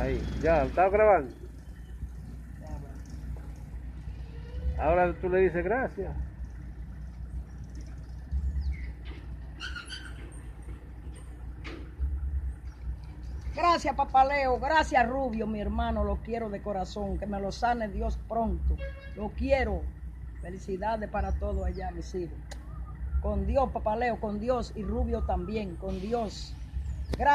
Ahí, ya, ¿estás grabando? Ahora tú le dices gracias. Gracias, papá Leo. Gracias, Rubio, mi hermano. Lo quiero de corazón. Que me lo sane Dios pronto. Lo quiero. Felicidades para todos allá, mis hijos. Con Dios, papá Leo, con Dios. Y Rubio también, con Dios. Gracias.